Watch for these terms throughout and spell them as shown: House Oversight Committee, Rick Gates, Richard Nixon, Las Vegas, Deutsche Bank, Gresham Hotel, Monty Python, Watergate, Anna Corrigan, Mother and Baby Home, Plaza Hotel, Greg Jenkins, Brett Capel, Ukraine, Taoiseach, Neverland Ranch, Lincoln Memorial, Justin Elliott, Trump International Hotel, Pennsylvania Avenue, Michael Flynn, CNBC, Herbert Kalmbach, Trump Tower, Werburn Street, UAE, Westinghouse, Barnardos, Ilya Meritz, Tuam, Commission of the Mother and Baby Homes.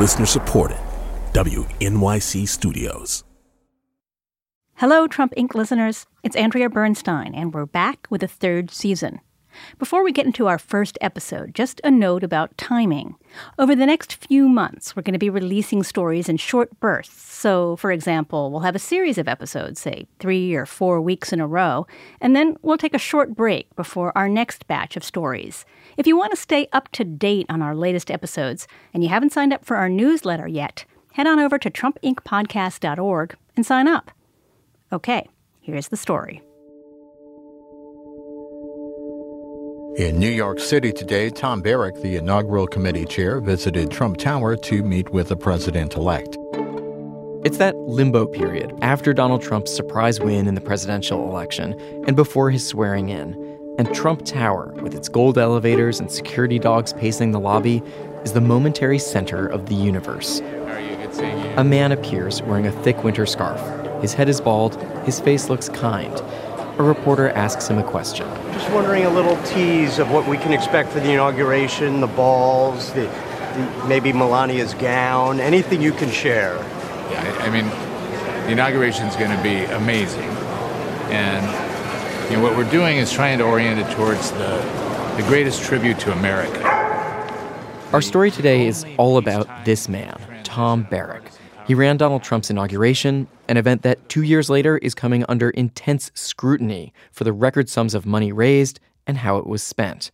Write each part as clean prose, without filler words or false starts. Listener-supported, WNYC Studios. Hello, Trump Inc. listeners. It's Andrea Bernstein, and we're back with a third season. Before we get into our first episode, just a note about timing. Over the next few months, we're going to be releasing stories in short bursts. So, for example, we'll have a series of episodes, say 3 or 4 weeks in a row, and then we'll take a short break before our next batch of stories. If you want to stay up to date on our latest episodes and you haven't signed up for our newsletter yet, head on over to TrumpIncPodcast.org and sign up. Okay, here's the story. In New York City today, Tom Barrack, the inaugural committee chair, visited Trump Tower to meet with the president-elect. It's that limbo period after Donald Trump's surprise win in the presidential election and before his swearing in. And Trump Tower, with its gold elevators and security dogs pacing the lobby, is the momentary center of the universe. A man appears wearing a thick winter scarf. His head is bald, his face looks kind. A reporter asks him a question. Just wondering a little tease of what we can expect for the inauguration, the balls, the maybe Melania's gown, anything you can share. Yeah, I mean, the inauguration's going to be amazing. And you know, what we're doing is trying to orient it towards the greatest tribute to America. Our story today is all about this man, Tom Barrack. He ran Donald Trump's inauguration, an event that 2 years later is coming under intense scrutiny for the record sums of money raised and how it was spent.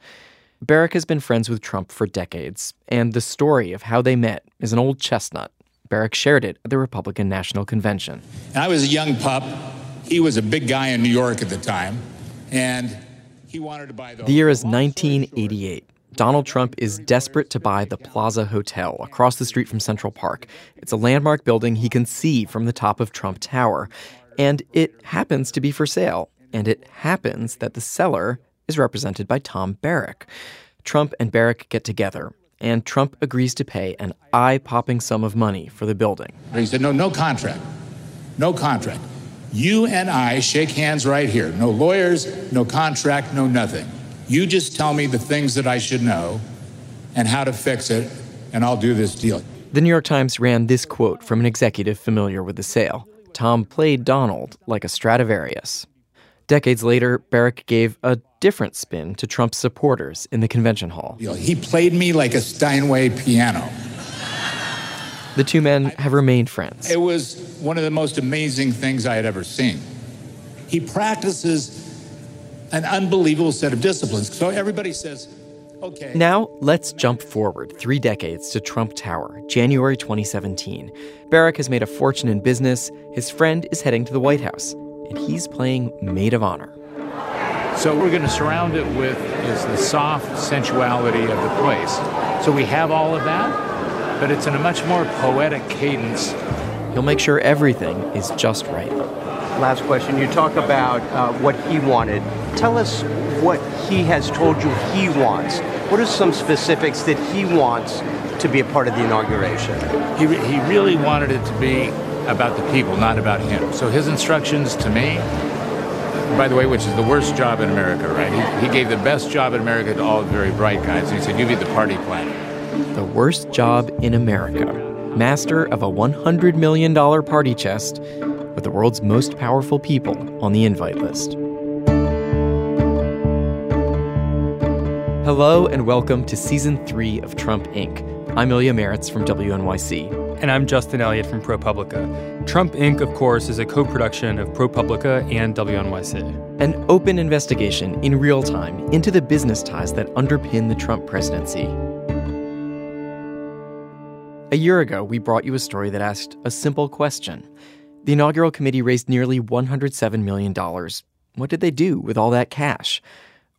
Barrack has been friends with Trump for decades, and the story of how they met is an old chestnut. Barrack shared it at the Republican National Convention. And I was a young pup. He was a big guy in New York at the time, and he wanted to buy the... The year is 1988. Donald Trump is desperate to buy the Plaza Hotel across the street from Central Park. It's a landmark building he can see from the top of Trump Tower. And it happens to be for sale. And it happens that the seller is represented by Tom Barrack. Trump and Barrack get together, and Trump agrees to pay an eye-popping sum of money for the building. He said, no contract. You and I shake hands right here. No lawyers, no contract, no nothing. You just tell me the things that I should know and how to fix it, and I'll do this deal. The New York Times ran this quote from an executive familiar with the sale. Tom played Donald like a Stradivarius. Decades later, Barrack gave a different spin to Trump's supporters in the convention hall. He played me like a Steinway piano. The two men have remained friends. It was one of the most amazing things I had ever seen. He practices an unbelievable set of disciplines. So everybody says, okay. Now, let's jump forward 3 decades to Trump Tower, January 2017. Barrack has made a fortune in business. His friend is heading to the White House, and he's playing maid of honor. So what we're going to surround it with is the soft sensuality of the place. So we have all of that, but it's in a much more poetic cadence. He'll make sure everything is just right. Last question. You talk about what he wanted. Tell us what he has told you he wants. What are some specifics that he wants to be a part of the inauguration? He really wanted it to be about the people, not about him. So his instructions to me, by the way, which is the worst job in America, right? He gave the best job in America to all the very bright guys. And he said, you be the party planner. The worst job in America. Master of a $100 million party chest with the world's most powerful people on the invite list. Hello and welcome to Season 3 of Trump, Inc. I'm Ilya Meritz from WNYC. And I'm Justin Elliott from ProPublica. Trump, Inc., of course, is a co-production of ProPublica and WNYC. An open investigation in real time into the business ties that underpin the Trump presidency. A year ago, we brought you a story that asked a simple question. The inaugural committee raised nearly $107 million. What did they do with all that cash?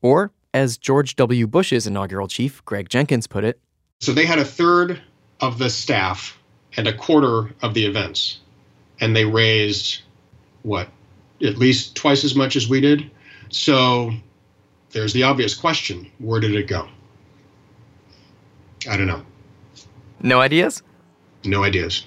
Or, as George W. Bush's inaugural chief, Greg Jenkins, put it. So they had a third of the staff and a quarter of the events. And they raised, at least twice as much as we did? So there's the obvious question. Where did it go? I don't know. No ideas? No ideas.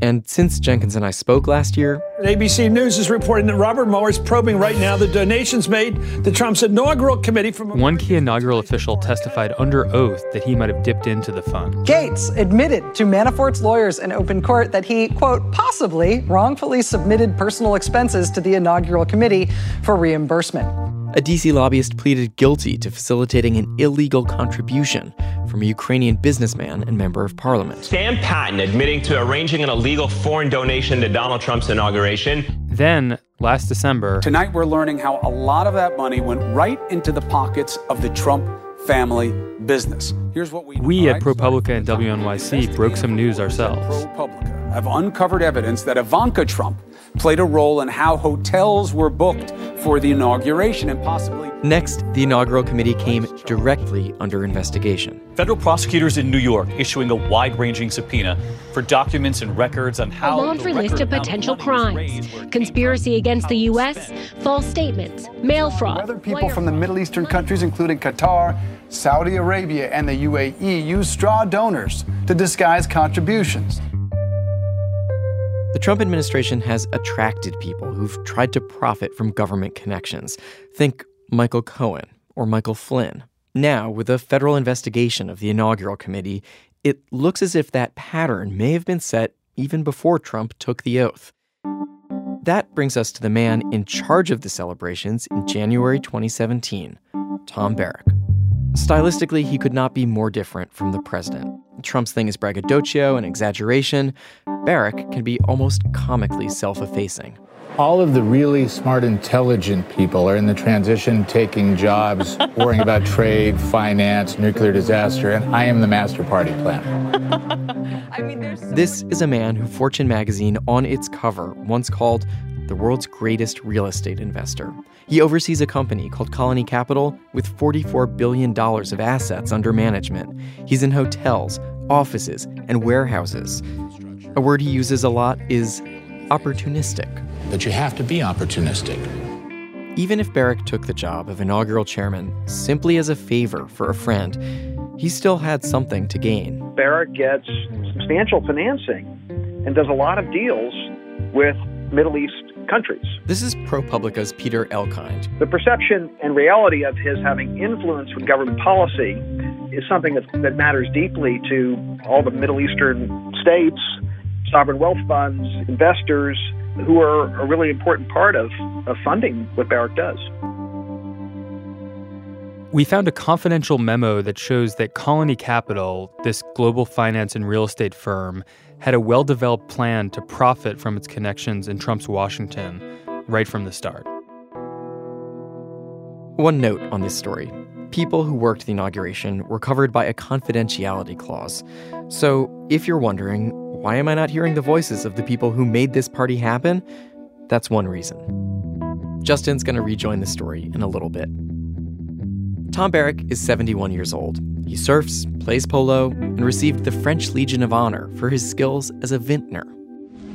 And since Jenkins and I spoke last year... ABC News is reporting that Robert Mueller is probing right now the donations made to Trump's inaugural committee from... One key inaugural official testified under oath that he might have dipped into the fund. Gates admitted to Manafort's lawyers in open court that he, quote, possibly wrongfully submitted personal expenses to the inaugural committee for reimbursement. A D.C. lobbyist pleaded guilty to facilitating an illegal contribution from a Ukrainian businessman and member of parliament. Sam Patten admitting to arranging an illegal foreign donation to Donald Trump's inauguration. Then, last December... Tonight we're learning how a lot of that money went right into the pockets of the Trump family business. Here's what we at ProPublica and WNYC broke some news ourselves. ProPublica have uncovered evidence that Ivanka Trump played a role in how hotels were booked for the inauguration and possibly... Next, the inaugural committee came directly under investigation. Federal prosecutors in New York issuing a wide-ranging subpoena for documents and records on how... A laundry list of potential crimes, conspiracy against the U.S., false statements, mail fraud... Whether people from the Middle Eastern countries, including Qatar, Saudi Arabia, and the UAE, use straw donors to disguise contributions. The Trump administration has attracted people who've tried to profit from government connections. Think Michael Cohen or Michael Flynn. Now, with a federal investigation of the inaugural committee, it looks as if that pattern may have been set even before Trump took the oath. That brings us to the man in charge of the celebrations in January 2017, Tom Barrack. Stylistically, he could not be more different from the president. Trump's thing is braggadocio and exaggeration. Barrack can be almost comically self-effacing. All of the really smart, intelligent people are in the transition, taking jobs, worrying about trade, finance, nuclear disaster, and I am the master party planner. This is a man who Fortune magazine on its cover once called the world's greatest real estate investor. He oversees a company called Colony Capital with $44 billion of assets under management. He's in hotels, offices, and warehouses. A word he uses a lot is opportunistic. But you have to be opportunistic. Even if Barrack took the job of inaugural chairman simply as a favor for a friend, he still had something to gain. Barrack gets substantial financing and does a lot of deals with Middle East countries. This is ProPublica's Peter Elkind. The perception and reality of his having influence with government policy is something that matters deeply to all the Middle Eastern states, sovereign wealth funds, investors, who are a really important part of funding what Barrack does. We found a confidential memo that shows that Colony Capital, this global finance and real estate firm, had a well-developed plan to profit from its connections in Trump's Washington right from the start. One note on this story. People who worked the inauguration were covered by a confidentiality clause. So if you're wondering, why am I not hearing the voices of the people who made this party happen? That's one reason. Justin's going to rejoin the story in a little bit. Tom Barrack is 71 years old. He surfs, plays polo, and received the French Legion of Honor for his skills as a vintner.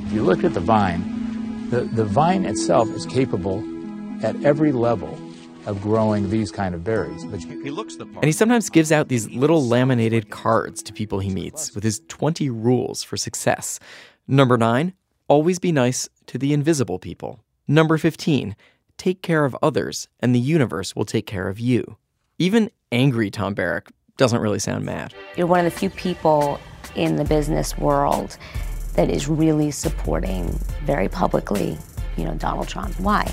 If you look at the vine, the vine itself is capable at every level of growing these kind of berries. But he looks the part. And he sometimes gives out these little laminated cards to people he meets with his 20 rules for success. Number 9, always be nice to the invisible people. Number 15, take care of others and the universe will take care of you. Even angry Tom Barrack doesn't really sound mad. You're one of the few people in the business world that is really supporting very publicly, Donald Trump. Why?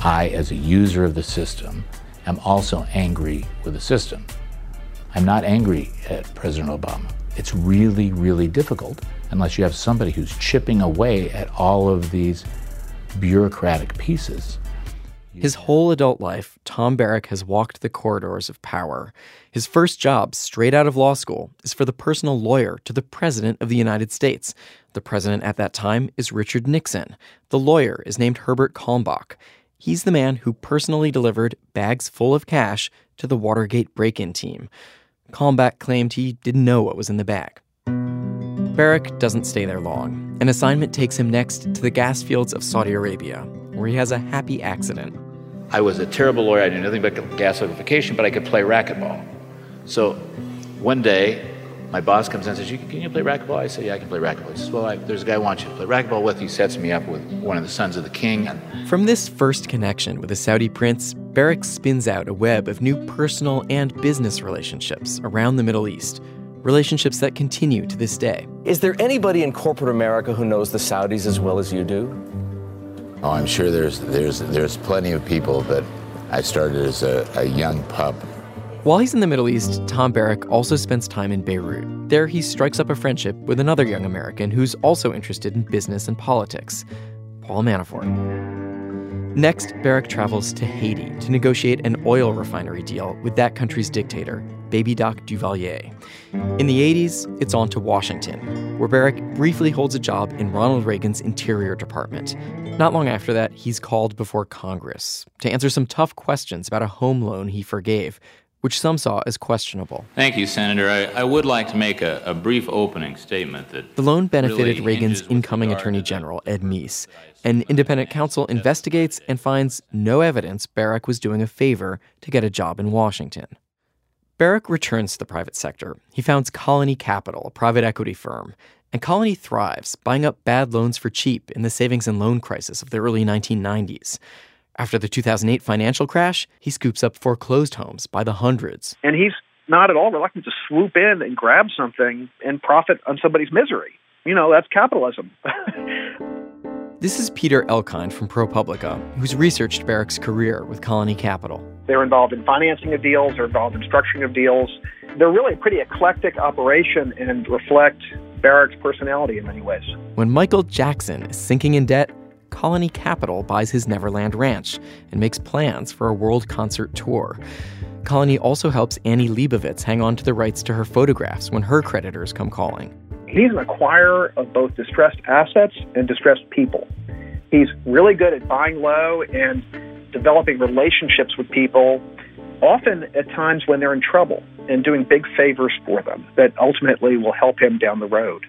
I, as a user of the system, am also angry with the system. I'm not angry at President Obama. It's really, really difficult unless you have somebody who's chipping away at all of these bureaucratic pieces. His whole adult life, Tom Barrack has walked the corridors of power. His first job, straight out of law school, is for the personal lawyer to the president of the United States. The president at that time is Richard Nixon. The lawyer is named Herbert Kalmbach. He's the man who personally delivered bags full of cash to the Watergate break-in team. Kalmbach claimed he didn't know what was in the bag. Barrack doesn't stay there long. An assignment takes him next to the gas fields of Saudi Arabia, where he has a happy accident. I was a terrible lawyer. I knew nothing about gasification, but I could play racquetball. So one day, My boss comes in and says, can you play racquetball? I say, yeah, I can play racquetball. He says, well, there's a guy I want you to play racquetball with. He sets me up with one of the sons of the king. From this first connection with a Saudi prince, Barrack spins out a web of new personal and business relationships around the Middle East, relationships that continue to this day. Is there anybody in corporate America who knows the Saudis as well as you do? Oh, I'm sure there's plenty of people, but I started as a young pup. While he's in the Middle East, Tom Barrack also spends time in Beirut. There, he strikes up a friendship with another young American who's also interested in business and politics, Paul Manafort. Next, Barrack travels to Haiti to negotiate an oil refinery deal with that country's dictator, Baby Doc Duvalier. In the 80s, it's on to Washington, where Barrack briefly holds a job in Ronald Reagan's Interior Department. Not long after that, he's called before Congress to answer some tough questions about a home loan he forgave, which some saw as questionable. Thank you, Senator. I would like to make a brief opening statement that... The loan benefited really Reagan's incoming Attorney General, Ed Meese. An independent counsel investigates and finds no evidence Barrack was doing a favor to get a job in Washington. Barrack returns to the private sector. He founds Colony Capital, a private equity firm. And Colony thrives, buying up bad loans for cheap in the savings and loan crisis of the early 1990s. After the 2008 financial crash, he scoops up foreclosed homes by the hundreds. And he's not at all reluctant to swoop in and grab something and profit on somebody's misery. You know, that's capitalism. This is Peter Elkind from ProPublica, who's researched Barrack's career with Colony Capital. They're involved in financing of deals. They're involved in structuring of deals. They're really a pretty eclectic operation and reflect Barrack's personality in many ways. When Michael Jackson is sinking in debt, Colony Capital buys his Neverland Ranch and makes plans for a world concert tour. Colony also helps Annie Leibovitz hang on to the rights to her photographs when her creditors come calling. He's an acquirer of both distressed assets and distressed people. He's really good at buying low and developing relationships with people, often at times when they're in trouble, and doing big favors for them that ultimately will help him down the road.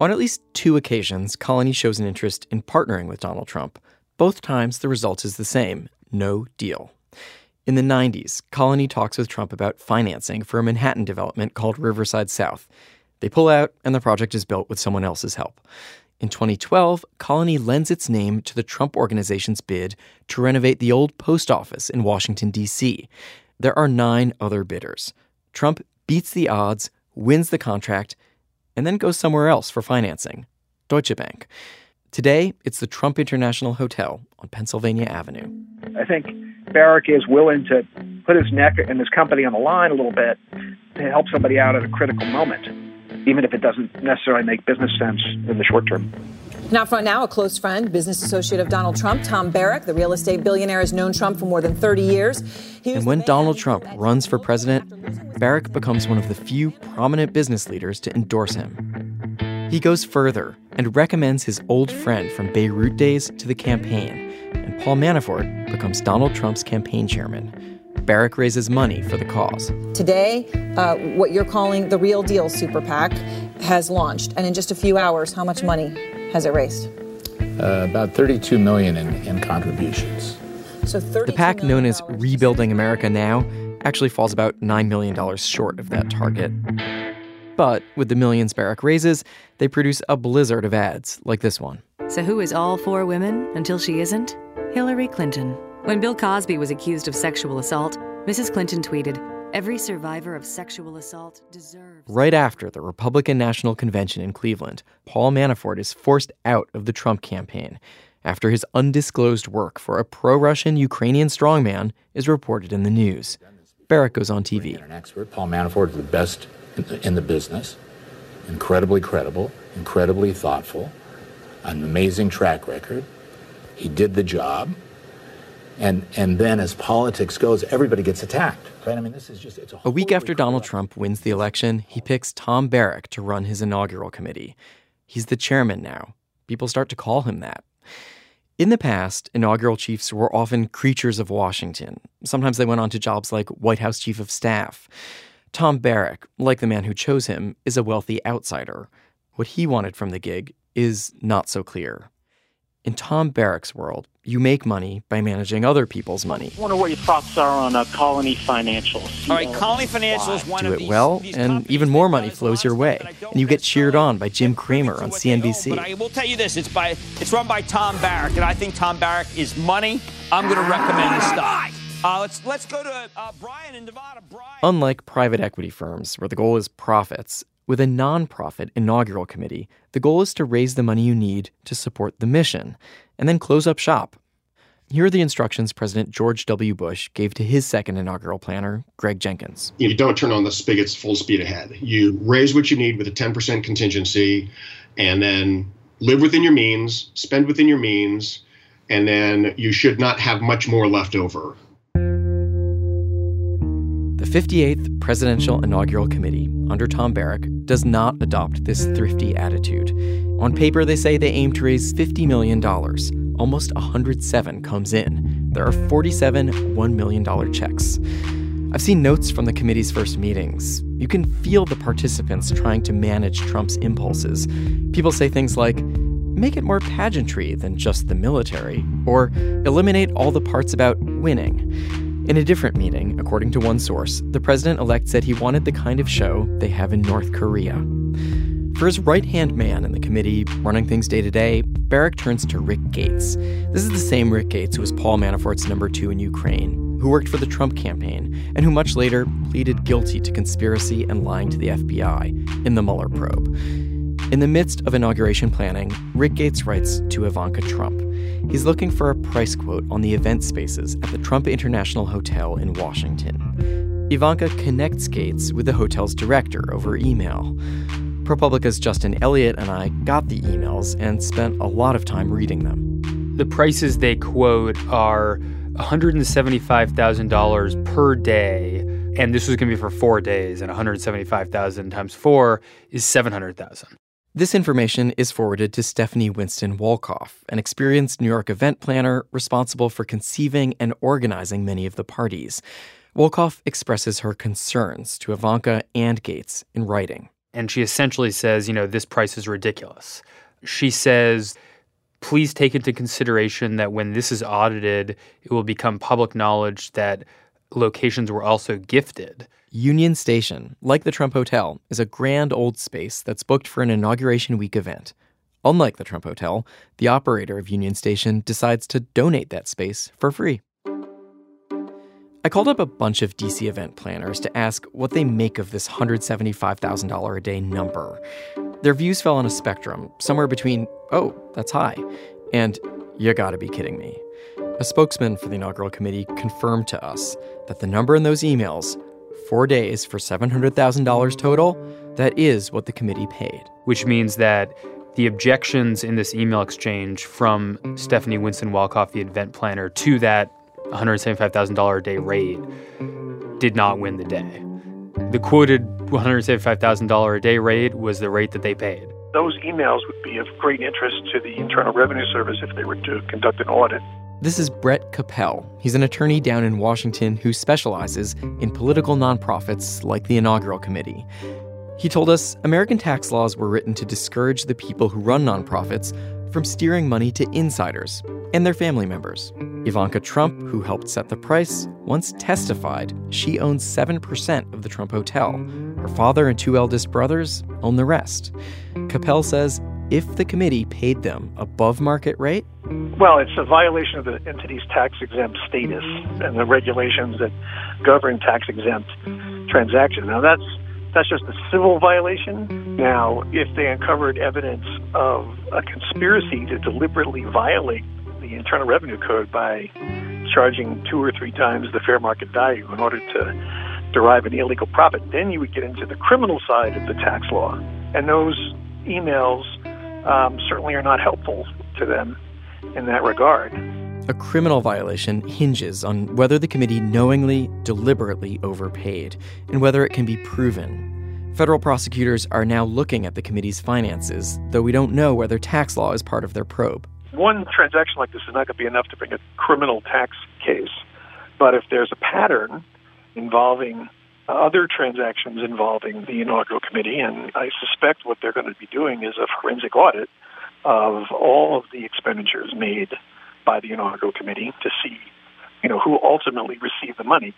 On at least two occasions, Colony shows an interest in partnering with Donald Trump. Both times, the result is the same, no deal. In the 90s, Colony talks with Trump about financing for a Manhattan development called Riverside South. They pull out, and the project is built with someone else's help. In 2012, Colony lends its name to the Trump Organization's bid to renovate the old post office in Washington, D.C. There are 9 other bidders. Trump beats the odds, wins the contract, and then goes somewhere else for financing, Deutsche Bank. Today, it's the Trump International Hotel on Pennsylvania Avenue. I think Barrack is willing to put his neck and his company on the line a little bit to help somebody out at a critical moment, even if it doesn't necessarily make business sense in the short term. And out front now, a close friend, business associate of Donald Trump, Tom Barrack, the real estate billionaire, has known Trump for more than 30 years. And when Donald Trump runs for president, Barrack becomes one of the few prominent business leaders to endorse him. He goes further and recommends his old friend from Beirut days to the campaign, and Paul Manafort becomes Donald Trump's campaign chairman. Barrack raises money for the cause. Today, what you're calling the Real Deal Super PAC has launched, and in just a few hours, how much money has it raised? About $32 million in contributions. So the PAC, known as Rebuilding America Now, actually falls about $9 million short of that target. But with the millions Barrack raises, they produce a blizzard of ads like this one. So who is all for women until she isn't? Hillary Clinton. When Bill Cosby was accused of sexual assault, Mrs. Clinton tweeted, "Every survivor of sexual assault deserves..." Right after the Republican National Convention in Cleveland, Paul Manafort is forced out of the Trump campaign after his undisclosed work for a pro-Russian Ukrainian strongman is reported in the news. Barrack goes on TV. An expert, Paul Manafort is the best in the business, incredibly credible, incredibly thoughtful, an amazing track record. He did the job. And then as politics goes, everybody gets attacked. Right? I mean, this is just... It's a week after Donald Trump wins the election, he picks Tom Barrack to run his inaugural committee. He's the chairman now. People start to call him that. In the past, inaugural chiefs were often creatures of Washington. Sometimes they went on to jobs like White House chief of staff. Tom Barrack, like the man who chose him, is a wealthy outsider. What he wanted from the gig is not so clear. In Tom Barrack's world, you make money by managing other people's money. I wonder what your thoughts are on Colony Financials. All right, Colony Financials is one of these. Do it well, and even more money flows your way. And you get cheered on by Jim Cramer on CNBC. But I will tell you this, it's run by Tom Barrack, and I think Tom Barrack is money. I'm going to recommend the stock. Let's go to Brian in Nevada. Brian. Unlike private equity firms, where the goal is profits, with a nonprofit inaugural committee, the goal is to raise the money you need to support the mission and then close up shop. Here are the instructions President George W. Bush gave to his second inaugural planner, Greg Jenkins. You don't turn on the spigots full speed ahead. You raise what you need with a 10% contingency and then live within your means, spend within your means, and then you should not have much more left over. The 58th Presidential Inaugural Committee, under Tom Barrack, does not adopt this thrifty attitude. On paper, they say they aim to raise $50 million. Almost 107 comes in. There are 47 $1 million checks. I've seen notes from the committee's first meetings. You can feel the participants trying to manage Trump's impulses. People say things like, make it more pageantry than just the military, or eliminate all the parts about winning. In a different meeting, according to one source, the president-elect said he wanted the kind of show they have in North Korea. For his right-hand man in the committee, running things day-to-day, Barrack turns to Rick Gates. This is the same Rick Gates who was Paul Manafort's number two in Ukraine, who worked for the Trump campaign, and who much later pleaded guilty to conspiracy and lying to the FBI in the Mueller probe. In the midst of inauguration planning, Rick Gates writes to Ivanka Trump. He's looking for a price quote on the event spaces at the Trump International Hotel in Washington. Ivanka connects Gates with the hotel's director over email. ProPublica's Justin Elliott and I got the emails and spent a lot of time reading them. The prices they quote are $175,000 per day, and this was going to be for 4 days, and 175,000 times 4 is 700,000. This information is forwarded to Stephanie Winston Wolkoff, an experienced New York event planner responsible for conceiving and organizing many of the parties. Wolkoff expresses her concerns to Ivanka and Gates in writing. And she essentially says, this price is ridiculous. She says, please take into consideration that when this is audited, it will become public knowledge that locations were also gifted. Union Station, like the Trump Hotel, is a grand old space that's booked for an inauguration week event. Unlike the Trump Hotel, the operator of Union Station decides to donate that space for free. I called up a bunch of D.C. event planners to ask what they make of this $175,000 a day number. Their views fell on a spectrum, somewhere between, oh, that's high, and you gotta be kidding me. A spokesman for the inaugural committee confirmed to us that the number in those emails, 4 days for $700,000 total, that is what the committee paid. Which means that the objections in this email exchange from Stephanie Winston Wolkoff, the event planner, to that $175,000 a day rate did not win the day. The quoted $175,000 a day rate was the rate that they paid. Those emails would be of great interest to the Internal Revenue Service if they were to conduct an audit. This is Brett Capel. He's an attorney down in Washington who specializes in political nonprofits like the Inaugural Committee. He told us American tax laws were written to discourage the people who run nonprofits from steering money to insiders and their family members. Ivanka Trump, who helped set the price, once testified she owns 7% of the Trump Hotel. Her father and two eldest brothers own the rest. Capel says if the committee paid them above market rate, well, it's a violation of the entity's tax-exempt status and the regulations that govern tax-exempt transactions. Now, that's just a civil violation. Now, if they uncovered evidence of a conspiracy to deliberately violate the Internal Revenue Code by charging 2 or 3 times the fair market value in order to derive an illegal profit, then you would get into the criminal side of the tax law. And those emails certainly are not helpful to them in that regard. A criminal violation hinges on whether the committee knowingly, deliberately overpaid, and whether it can be proven. Federal prosecutors are now looking at the committee's finances, though we don't know whether tax law is part of their probe. One transaction like this is not going to be enough to bring a criminal tax case. But if there's a pattern involving other transactions involving the inaugural committee, and I suspect what they're going to be doing is a forensic audit of all of the expenditures made by the inaugural committee to see, who ultimately received the money.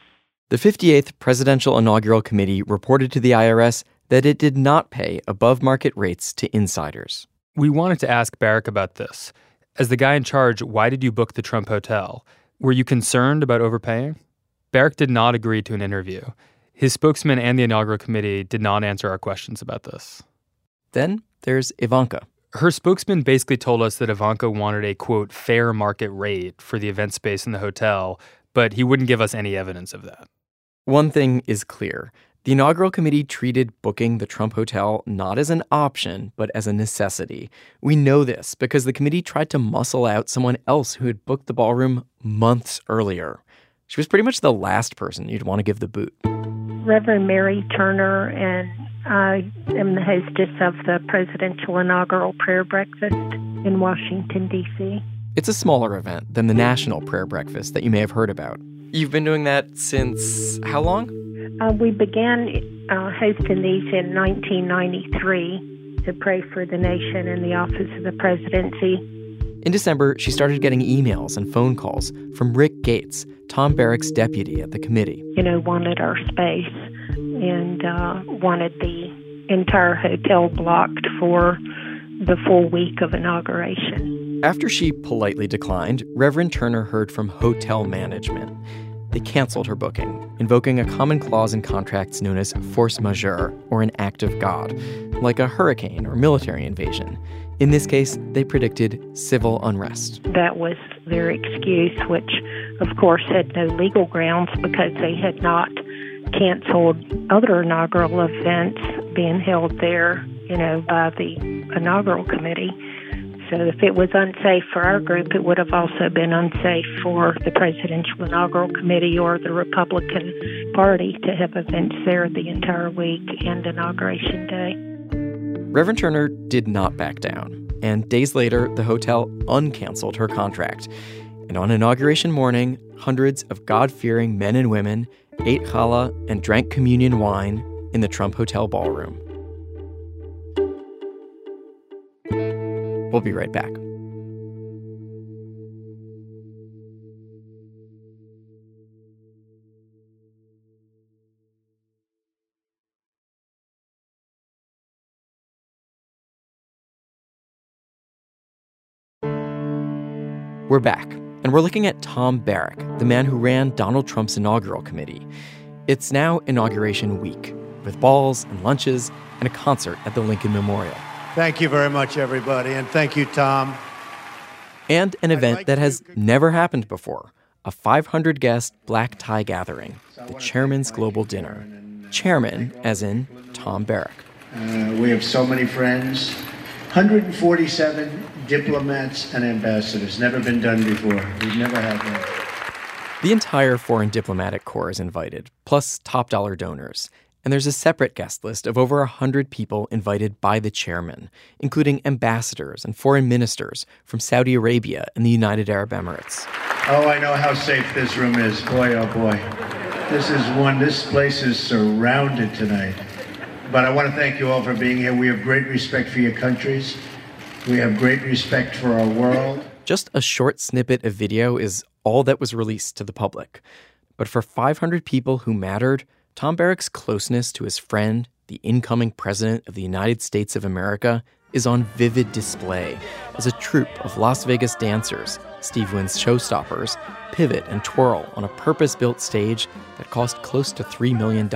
The 58th Presidential Inaugural Committee reported to the IRS that it did not pay above-market rates to insiders. We wanted to ask Barrack about this. As the guy in charge, why did you book the Trump Hotel? Were you concerned about overpaying? Barrack did not agree to an interview. His spokesman and the inaugural committee did not answer our questions about this. Then there's Ivanka. Her spokesman basically told us that Ivanka wanted a, quote, fair market rate for the event space in the hotel, but he wouldn't give us any evidence of that. One thing is clear. The inaugural committee treated booking the Trump Hotel not as an option, but as a necessity. We know this because the committee tried to muscle out someone else who had booked the ballroom months earlier. She was pretty much the last person you'd want to give the boot. Reverend Mary Turner, and I am the hostess of the Presidential Inaugural Prayer Breakfast in Washington, D.C. It's a smaller event than the National Prayer Breakfast that you may have heard about. You've been doing that since how long? We began hosting these in 1993 to pray for the nation and the office of the presidency. In December, she started getting emails and phone calls from Rick Gates, Tom Barrack's deputy at the committee. Wanted our space and wanted the entire hotel blocked for the full week of inauguration. After she politely declined, Reverend Turner heard from hotel management. They canceled her booking, invoking a common clause in contracts known as force majeure, or an act of God, like a hurricane or military invasion. In this case, they predicted civil unrest. That was their excuse, which, of course, had no legal grounds because they had not canceled other inaugural events being held there, by the inaugural committee. So if it was unsafe for our group, it would have also been unsafe for the Presidential Inaugural Committee or the Republican Party to have events there the entire week and Inauguration Day. Reverend Turner did not back down, and days later, the hotel uncanceled her contract. And on inauguration morning, hundreds of God-fearing men and women ate challah and drank communion wine in the Trump Hotel ballroom. We'll be right back. We're back, and we're looking at Tom Barrack, the man who ran Donald Trump's inaugural committee. It's now Inauguration Week, with balls and lunches and a concert at the Lincoln Memorial. Thank you very much, everybody, and thank you, Tom. And an event that has never happened before, a 500-guest black tie gathering, the Chairman's Global Dinner. Chairman, as in Tom Barrack. We have so many friends, 147 diplomats and ambassadors. Never been done before. We've never had that. The entire foreign diplomatic corps is invited, plus top-dollar donors. And there's a separate guest list of over 100 people invited by the chairman, including ambassadors and foreign ministers from Saudi Arabia and the United Arab Emirates. Oh, I know how safe this room is. Boy, oh boy. This place is surrounded tonight. But I want to thank you all for being here. We have great respect for your countries. We have great respect for our world. Just a short snippet of video is all that was released to the public. But for 500 people who mattered, Tom Barrack's closeness to his friend, the incoming president of the United States of America, is on vivid display as a troupe of Las Vegas dancers, Steve Wynn's showstoppers, pivot and twirl on a purpose-built stage that cost close to $3 million,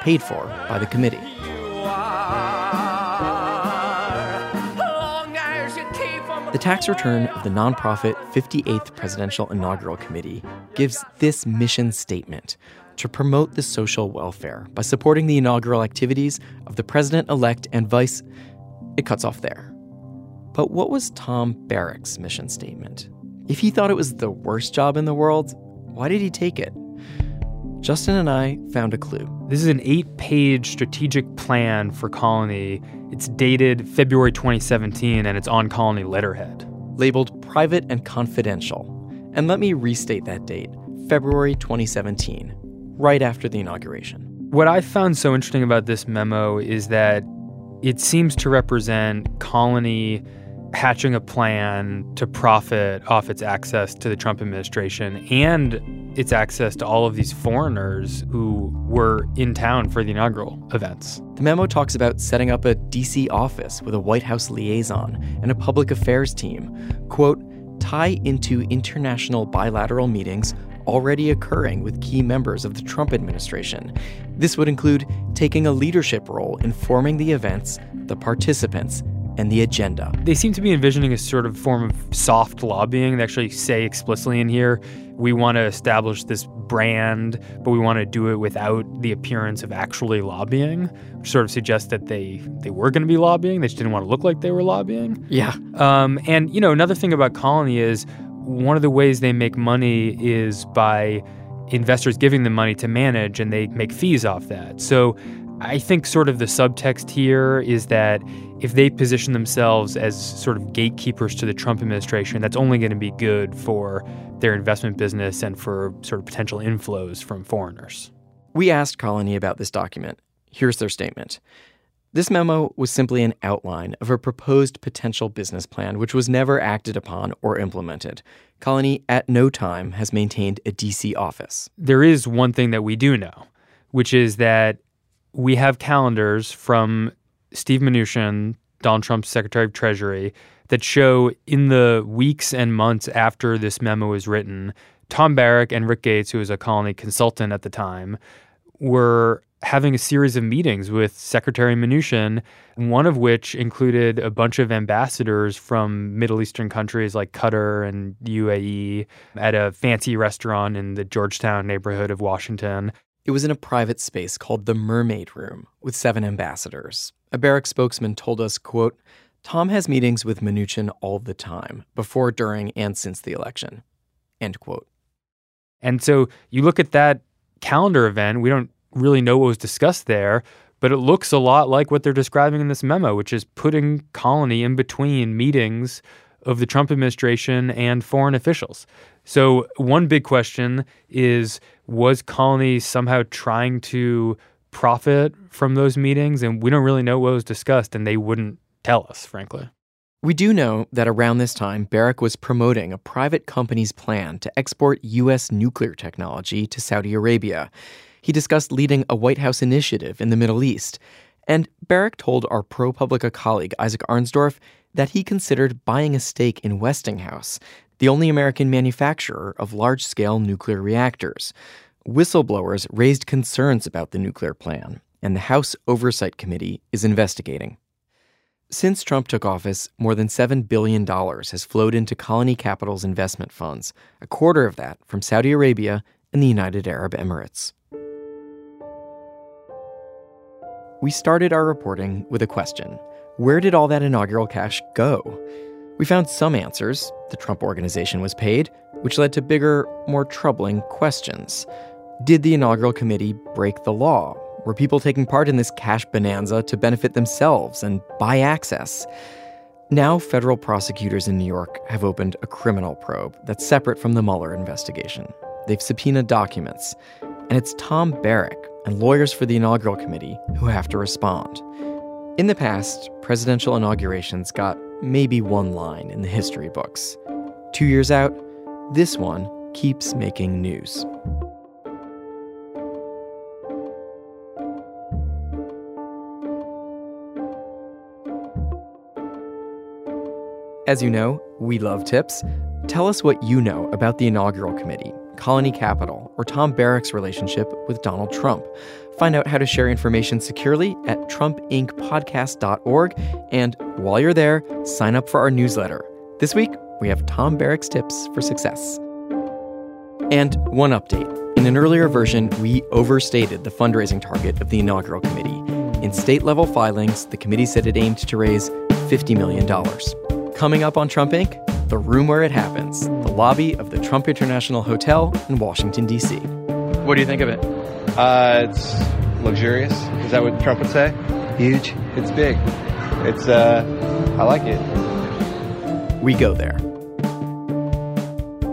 paid for by the committee. The tax return of the nonprofit 58th Presidential Inaugural Committee gives this mission statement: to promote the social welfare by supporting the inaugural activities of the president-elect and vice. It cuts off there. But what was Tom Barrack's mission statement? If he thought it was the worst job in the world, why did he take it? Justin and I found a clue. This is an 8-page strategic plan for Colony. It's dated February 2017, and it's on Colony letterhead. Labeled private and confidential. And let me restate that date, February 2017. Right after the inauguration. What I found so interesting about this memo is that it seems to represent Colony hatching a plan to profit off its access to the Trump administration and its access to all of these foreigners who were in town for the inaugural events. The memo talks about setting up a D.C. office with a White House liaison and a public affairs team, quote, tie into international bilateral meetings already occurring with key members of the Trump administration. This would include taking a leadership role in forming the events, the participants, and the agenda. They seem to be envisioning a sort of form of soft lobbying. They actually say explicitly in here, we want to establish this brand, but we want to do it without the appearance of actually lobbying, which sort of suggests that they were going to be lobbying. They just didn't want to look like they were lobbying. Yeah. And, you know, another thing about Colony is one of the ways they make money is by investors giving them money to manage, and they make fees off that. So I think sort of the subtext here is that if they position themselves as sort of gatekeepers to the Trump administration, that's only going to be good for their investment business and for sort of potential inflows from foreigners. We asked Colony about this document. Here's their statement. This memo was simply an outline of a proposed potential business plan, which was never acted upon or implemented. Colony at no time has maintained a D.C. office. There is one thing that we do know, which is that we have calendars from Steve Mnuchin, Donald Trump's Secretary of Treasury, that show in the weeks and months after this memo was written, Tom Barrack and Rick Gates, who was a Colony consultant at the time, were having a series of meetings with Secretary Mnuchin, one of which included a bunch of ambassadors from Middle Eastern countries like Qatar and UAE at a fancy restaurant in the Georgetown neighborhood of Washington. It was in a private space called the Mermaid Room with 7 ambassadors. A Barrack spokesman told us, quote, Tom has meetings with Mnuchin all the time, before, during, and since the election, end quote. And so you look at that calendar event, we don't really know what was discussed there, but it looks a lot like what they're describing in this memo, which is putting Colony in between meetings of the Trump administration and foreign officials. So one big question is, was Colony somehow trying to profit from those meetings? And we don't really know what was discussed, and they wouldn't tell us, frankly. We do know that around this time, Barrack was promoting a private company's plan to export U.S. nuclear technology to Saudi Arabia. He discussed leading a White House initiative in the Middle East. And Barrack told our ProPublica colleague, Isaac Arnsdorf, that he considered buying a stake in Westinghouse, the only American manufacturer of large-scale nuclear reactors. Whistleblowers raised concerns about the nuclear plan, and the House Oversight Committee is investigating. Since Trump took office, more than $7 billion has flowed into Colony Capital's investment funds, a quarter of that from Saudi Arabia and the United Arab Emirates. We started our reporting with a question. Where did all that inaugural cash go? We found some answers. The Trump Organization was paid, which led to bigger, more troubling questions. Did the inaugural committee break the law? Were people taking part in this cash bonanza to benefit themselves and buy access? Now federal prosecutors in New York have opened a criminal probe that's separate from the Mueller investigation. They've subpoenaed documents. And it's Tom Barrack and lawyers for the inaugural committee who have to respond. In the past, presidential inaugurations got maybe one line in the history books. 2 years out, this one keeps making news. As you know, we love tips. Tell us what you know about the inaugural committee, Colony Capital, or Tom Barrack's relationship with Donald Trump. Find out how to share information securely at TrumpIncPodcast.org. And while you're there, sign up for our newsletter. This week, we have Tom Barrack's tips for success. And one update. In an earlier version, we overstated the fundraising target of the inaugural committee. In state-level filings, the committee said it aimed to raise $50 million. Coming up on Trump Inc., the room where it happens, the lobby of the Trump International Hotel in Washington, D.C. What do you think of it? It's luxurious. Is that what Trump would say? Huge. It's big. It's, I like it. We go there.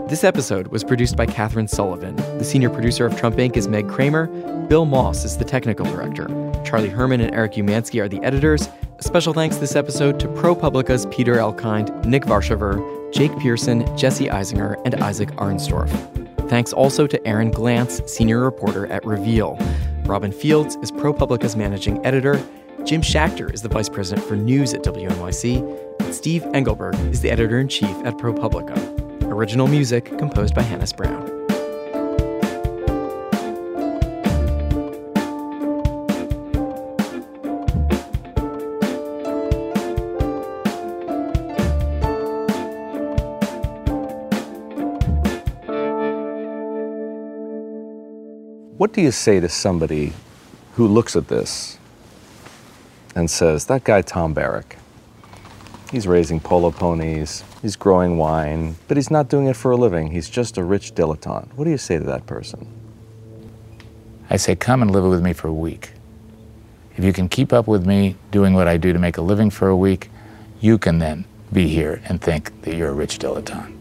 This episode was produced by Catherine Sullivan. The senior producer of Trump Inc. is Meg Kramer. Bill Moss is the technical director. Charlie Herman and Eric Umansky are the editors. Special thanks this episode to ProPublica's Peter Elkind, Nick Varshaver, Jake Pearson, Jesse Eisinger, and Isaac Arnsdorf. Thanks also to Aaron Glantz, senior reporter at Reveal. Robin Fields is ProPublica's managing editor. Jim Schachter is the vice president for news at WNYC. And Steve Engelberg is the editor-in-chief at ProPublica. Original music composed by Hannes Brown. What do you say to somebody who looks at this and says, that guy Tom Barrack, he's raising polo ponies, he's growing wine, but he's not doing it for a living, he's just a rich dilettante. What do you say to that person? I say, come and live with me for a week. If you can keep up with me doing what I do to make a living for a week, you can then be here and think that you're a rich dilettante.